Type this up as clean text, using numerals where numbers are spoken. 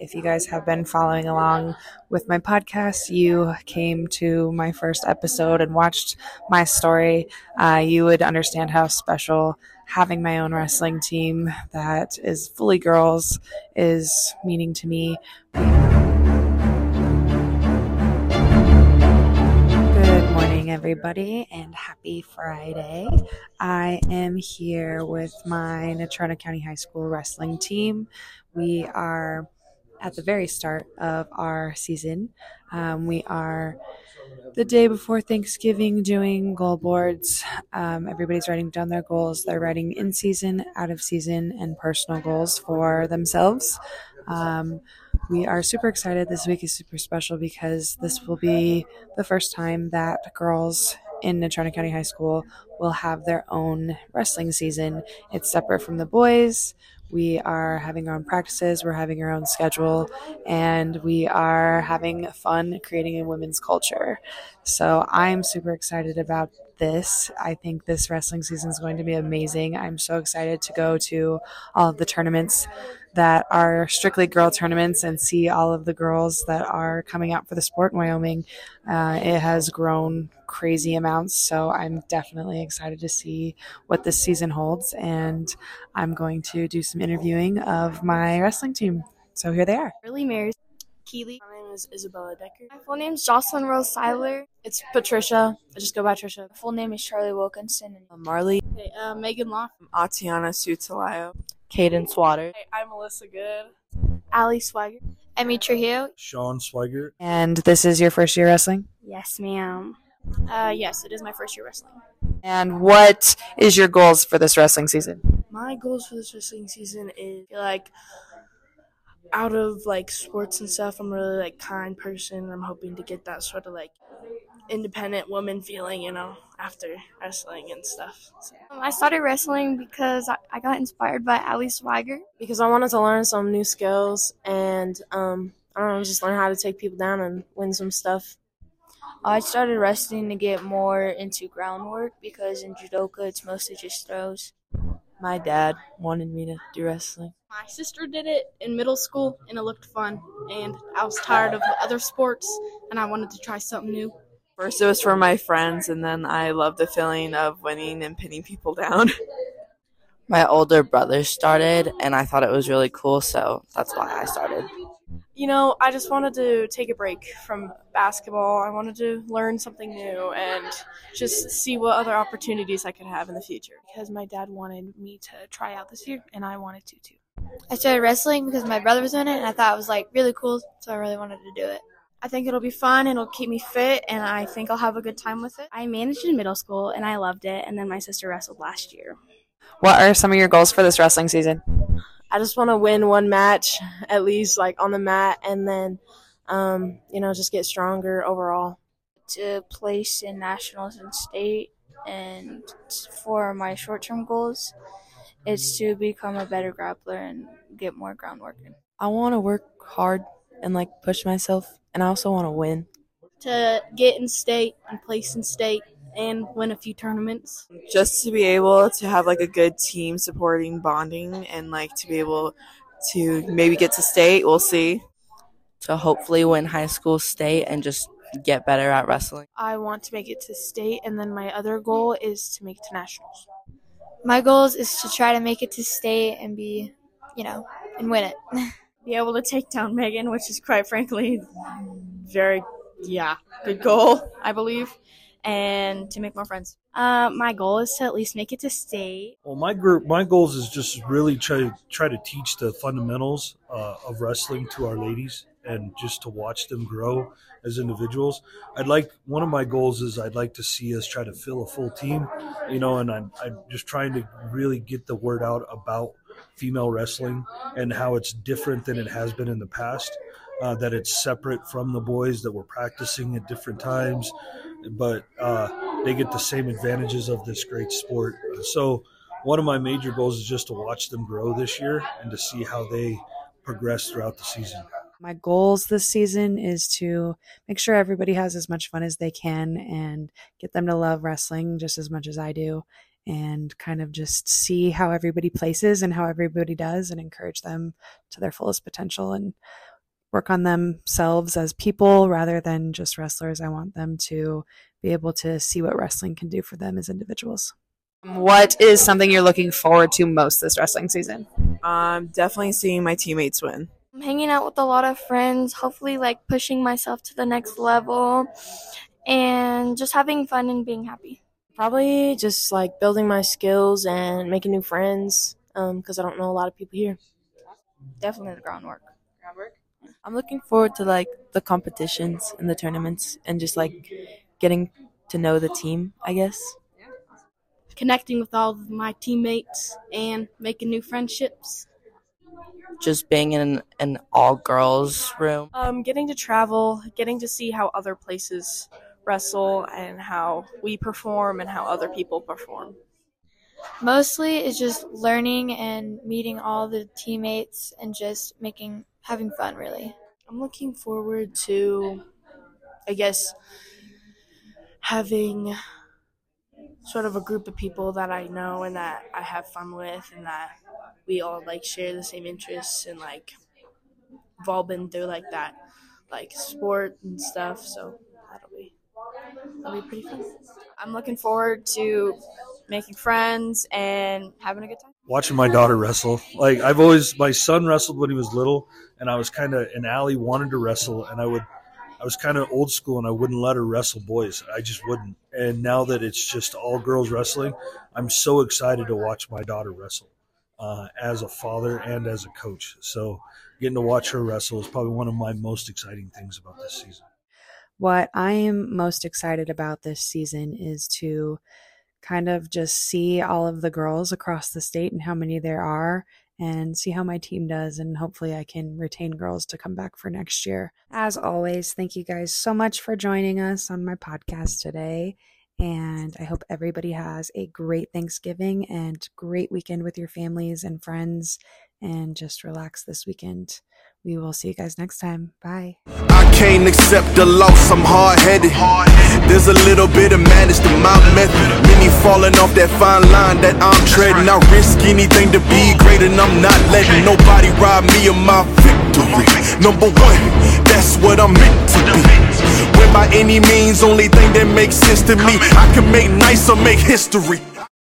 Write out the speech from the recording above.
If you guys have been following along with my podcast, you came to my first episode and watched my story. You would understand how special having my own wrestling team that is fully girls is meaning to me. Everybody, and happy Friday. I am here with my Natrona County High School wrestling team. We are at the very start of our season. We are the day before Thanksgiving doing goal boards. Everybody's writing down their goals. They're writing in season, out of season, and personal goals for themselves. We are super excited. This week is super special because this will be the first time that girls in Natrona County High School will have their own wrestling season. It's separate from the boys. We are having our own practices. We're having our own schedule. And we are having fun creating a women's culture. So I'm super excited about this. I think this wrestling season is going to be amazing. I'm so excited to go to all of the tournaments that are strictly girl tournaments and see all of the girls that are coming out for the sport in Wyoming. It has grown crazy amounts, so I'm definitely excited to see what this season holds, and I'm going to do some interviewing of my wrestling team. So here they are. Early Mary's Keely. My name is Isabella Decker. My full name is Jocelyn Rose Seiler. It's Patricia. I just go by Tricia. My full name is Charlie Wilkinson. I'm Marley. Hey, Megan Law. I'm Atiana Sutalayo. Kaden Swatter. Hey, I'm Melissa Good. Ali Swiger. Emmy Trahio. Sean Swagger. And this is your first year wrestling? Yes, ma'am. Yes, it is my first year wrestling. And what is your goals for this wrestling season? My goals for this wrestling season is, out of, sports and stuff, I'm really, kind person. I'm hoping to get that sort of, independent woman feeling, after wrestling and stuff. So. I started wrestling because I got inspired by Ali Swiger. Because I wanted to learn some new skills and, just learn how to take people down and win some stuff. I started wrestling to get more into groundwork because in judoka it's mostly just throws. My dad wanted me to do wrestling. My sister did it in middle school, and it looked fun. And I was tired of other sports, and I wanted to try something new. First, it was for my friends, and then I loved the feeling of winning and pinning people down. My older brother started, and I thought it was really cool, so that's why I started. I just wanted to take a break from basketball. I wanted to learn something new and just see what other opportunities I could have in the future. Because my dad wanted me to try out this year, and I wanted to, too. I started wrestling because my brother was in it, and I thought it was, really cool, so I really wanted to do it. I think it'll be fun, it'll keep me fit, and I think I'll have a good time with it. I managed in middle school, and I loved it, and then my sister wrestled last year. What are some of your goals for this wrestling season? I just want to win one match, at least, on the mat, and then, just get stronger overall. To place in nationals and state, and for my short-term goals, it's to become a better grappler and get more groundwork in. I want to work hard and, push myself, and I also want to win. To get in state and place in state. And win a few tournaments. Just to be able to have a good team supporting, bonding, and to be able to maybe get to state, we'll see. To hopefully win high school state and just get better at wrestling. I want to make it to state, and then my other goal is to make it to nationals. My goals is to try to make it to state and be, and win it. Be able to take down Megan, which is quite frankly good goal, I believe. And to make more friends. My goal is to at least make it to state. Well, my goals is just really try to teach the fundamentals of wrestling to our ladies and just to watch them grow as individuals. One of my goals is I'd like to see us try to fill a full team, and I'm just trying to really get the word out about female wrestling and how it's different than it has been in the past, that it's separate from the boys, that we're practicing at different times. But they get the same advantages of this great sport. So one of my major goals is just to watch them grow this year and to see how they progress throughout the season. My goals this season is to make sure everybody has as much fun as they can and get them to love wrestling just as much as I do. and kind of just see how everybody places and how everybody does and encourage them to their fullest potential and work on themselves as people rather than just wrestlers. I want them to be able to see what wrestling can do for them as individuals. What is something you're looking forward to most this wrestling season? Definitely seeing my teammates win. I'm hanging out with a lot of friends, hopefully like pushing myself to the next level and just having fun and being happy. Probably just like building my skills and making new friends because I don't know a lot of people here. Definitely the groundwork. Groundwork? I'm looking forward to like the competitions and the tournaments and just like getting to know the team, I guess. Connecting with all of my teammates and making new friendships. Just being in an all-girls room. Getting to travel, getting to see how other places wrestle and how we perform and how other people perform. Mostly it's just learning and meeting all the teammates and just having fun, really. I'm looking forward to, I guess, having sort of a group of people that I know and that I have fun with and that we all like share the same interests and like we've all been through like that like sport and stuff, so that'll be pretty fun. I'm looking forward to making friends and having a good time. Watching my daughter wrestle. Like my son wrestled when he was little and I was kind of, and Ali wanted to wrestle and I was kind of old school and I wouldn't let her wrestle boys. I just wouldn't. And now that it's just all girls wrestling, I'm so excited to watch my daughter wrestle as a father and as a coach. So getting to watch her wrestle is probably one of my most exciting things about this season. What I am most excited about this season is to kind of just see all of the girls across the state and how many there are and see how my team does. And hopefully I can retain girls to come back for next year. As always, thank you guys so much for joining us on my podcast today. And I hope everybody has a great Thanksgiving and great weekend with your families and friends and just relax this weekend. We will see you guys next time. Bye. I can't accept the loss. I'm hard-headed. There's a little bit of madness to my method. Many falling off that fine line that I'm treading. I risk anything to be great and I'm not letting nobody rob me of my victory. Number one, that's what I'm meant to be. When by any means, only thing that makes sense to me, I can make nice or make history.